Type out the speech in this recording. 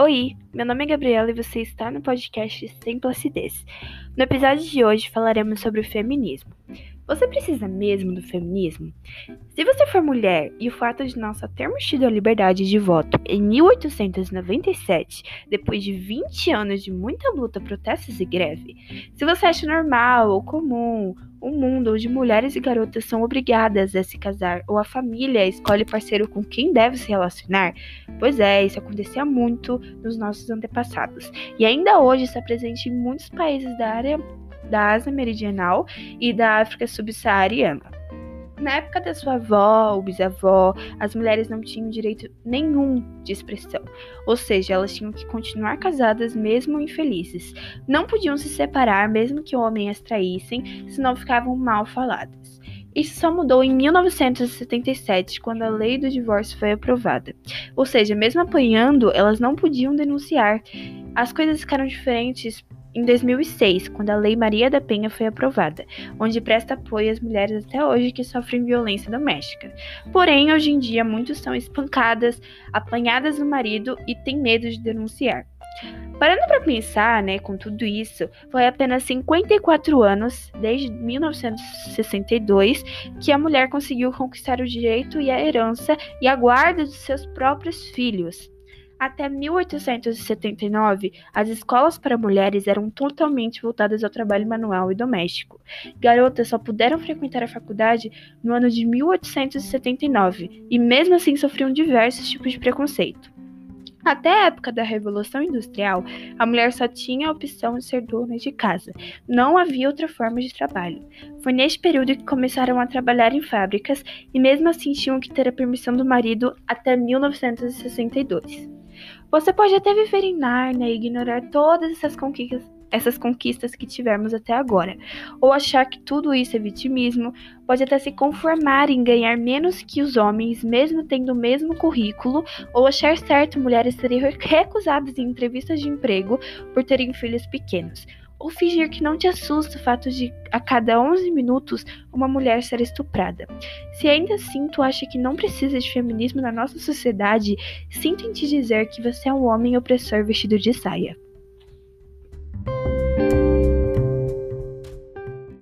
Oi, meu nome é Gabriela e você está no podcast Sem Placidez. No episódio de hoje falaremos sobre o feminismo. Você precisa mesmo do feminismo? Se você for mulher e o fato de nós só termos tido a liberdade de voto em 1897, depois de 20 anos de muita luta, protestos e greve, se você acha normal ou comum um mundo onde mulheres e garotas são obrigadas a se casar ou a família escolhe parceiro com quem deve se relacionar, pois é, isso acontecia muito nos nossos antepassados e ainda hoje está presente em muitos países da área da Ásia Meridional e da África Subsaariana. Na época da sua avó ou bisavó, as mulheres não tinham direito nenhum de expressão, ou seja, elas tinham que continuar casadas mesmo infelizes. Não podiam se separar mesmo que o homem as traíssem, senão ficavam mal faladas. Isso só mudou em 1977, quando a lei do divórcio foi aprovada. Ou seja, mesmo apanhando, elas não podiam denunciar. As coisas ficaram diferentes em 2006, quando a Lei Maria da Penha foi aprovada, onde presta apoio às mulheres até hoje que sofrem violência doméstica. Porém, hoje em dia, muitas são espancadas, apanhadas do marido e têm medo de denunciar. Parando para pensar, com tudo isso, foi apenas 54 anos, desde 1962, que a mulher conseguiu conquistar o direito e a herança e a guarda de seus próprios filhos. Até 1879, as escolas para mulheres eram totalmente voltadas ao trabalho manual e doméstico. Garotas só puderam frequentar a faculdade no ano de 1879 e mesmo assim sofriam diversos tipos de preconceito. Até a época da Revolução Industrial, a mulher só tinha a opção de ser dona de casa. Não havia outra forma de trabalho. Foi neste período que começaram a trabalhar em fábricas e mesmo assim tinham que ter a permissão do marido até 1962. Você pode até viver em Narnia e ignorar todas essas conquistas que tivemos até agora, ou achar que tudo isso é vitimismo, pode até se conformar em ganhar menos que os homens, mesmo tendo o mesmo currículo, ou achar certo mulheres serem recusadas em entrevistas de emprego por terem filhos pequenos, ou fingir que não te assusta o fato de, a cada 11 minutos, uma mulher ser estuprada. Se ainda assim tu acha que não precisa de feminismo na nossa sociedade, sinto em te dizer que você é um homem opressor vestido de saia.